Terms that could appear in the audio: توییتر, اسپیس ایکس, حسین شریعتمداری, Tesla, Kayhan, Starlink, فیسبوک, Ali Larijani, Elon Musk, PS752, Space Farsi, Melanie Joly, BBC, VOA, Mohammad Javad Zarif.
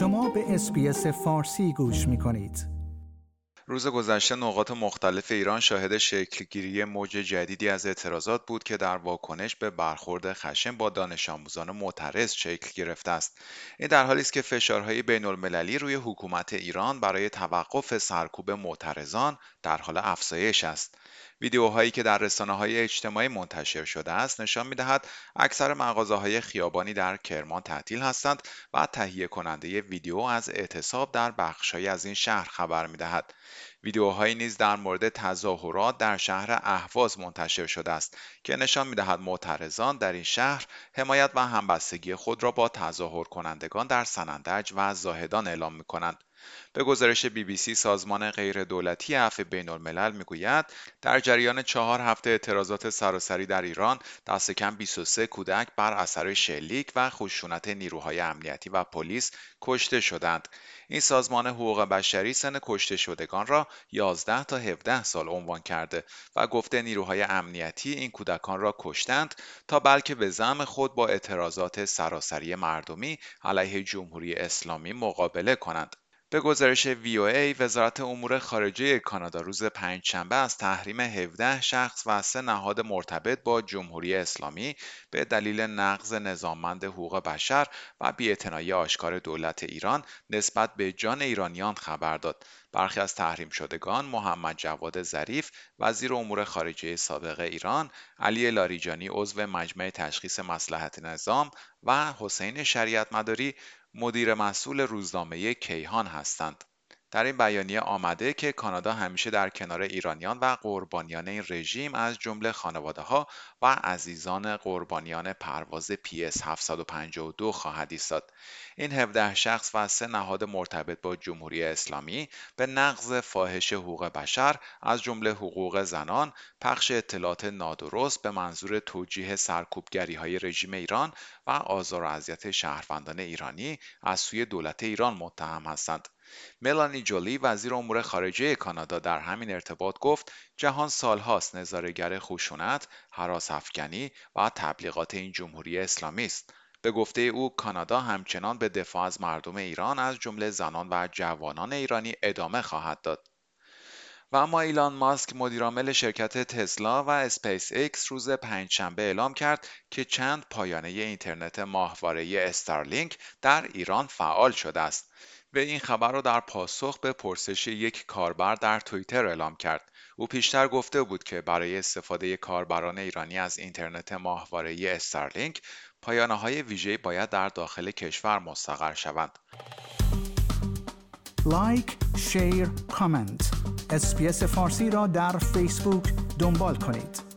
شما به اسپیس فارسی گوش می‌کنید. روز گذشته نقاط مختلف ایران شاهد شکلگیری موج جدیدی از اعتراضات بود که در واکنش به برخورد خشن با دانش آموزان معترض شکل گرفته است. این در حالی است که فشارهای بین‌المللی روی حکومت ایران برای توقف سرکوب معترضان در حال افزایش است. ویدیوهایی که در رسانه‌های اجتماعی منتشر شده است نشان می‌دهد اکثر مغازه‌های خیابانی در کرمان تعطیل هستند و تهیه کننده ویدیو از اعتصاب در بخش‌هایی از این شهر خبر می‌دهد. ویدیوهایی نیز در مورد تظاهرات در شهر اهواز منتشر شده است که نشان می‌دهد معترضان در این شهر حمایت و همبستگی خود را با تظاهر کنندگان در سنندج و زاهدان اعلام می‌کنند. به گزارش BBC سازمان غیردولتی عفو بین‌الملل می‌گوید در جریان 4 هفته اعتراضات سراسری در ایران دست کم 23 کودک بر اثر شلیک و خشونت نیروهای امنیتی و پلیس کشته شدند. این سازمان حقوق بشری سن کشته شدگان را 11 تا 17 سال عنوان کرده و گفته نیروهای امنیتی این کودکان را کشتند تا بلکه به زعم خود با اعتراضات سراسری مردمی علیه جمهوری اسلامی مقابله کنند. به گزارش VOA وزارت امور خارجه کانادا روز 5 شنبه از تحریم 17 شخص و 3 نهاد مرتبط با جمهوری اسلامی به دلیل نقض نظاممند حقوق بشر و بی‌اعتنایی آشکار دولت ایران نسبت به جان ایرانیان خبر داد. برخی از تحریم شدگان محمد جواد ظریف وزیر امور خارجه سابق ایران، علی لاریجانی عضو مجمع تشخیص مصلحت نظام و حسین شریعتمداری مدیر مسئول روزنامه کیهان هستند. در این بیانیه آمده که کانادا همیشه در کنار ایرانیان و قربانیان این رژیم از جمله خانواده‌ها و عزیزان قربانیان پرواز PS752 خواهد ایستاد. این 17 شخص و 3 نهاد مرتبط با جمهوری اسلامی به نقض فاحش حقوق بشر از جمله حقوق زنان، پخش اطلاعات نادرست به منظور توجیه سرکوبگری‌های رژیم ایران و آزار و اذیت شهروندان ایرانی از سوی دولت ایران متهم هستند. ملانی جولی وزیر امور خارجه کانادا در همین ارتباط گفت جهان سالهاست نظاره‌گر خشونت، هراس افکنی و تبلیغات این جمهوری اسلامی است. به گفته او کانادا همچنان به دفاع از مردم ایران از جمله زنان و جوانان ایرانی ادامه خواهد داد. و اما ایلان ماسک مدیرعامل شرکت تسلا و اسپیس ایکس روز 5 شنبه اعلام کرد که چند پایانه اینترنت ماهواره‌ای استارلینک در ایران فعال شده است. به این خبر را در پاسخ به پرسش یک کاربر در توییتر اعلام کرد. او پیشتر گفته بود که برای استفاده کاربران ایرانی از اینترنت ماهواره‌ای استارلینک پایانه‌های ویژه‌ای باید در داخل کشور مستقر شوند. لایک، شیر، کامنت. اسپیس فارسی را در فیسبوک دنبال کنید.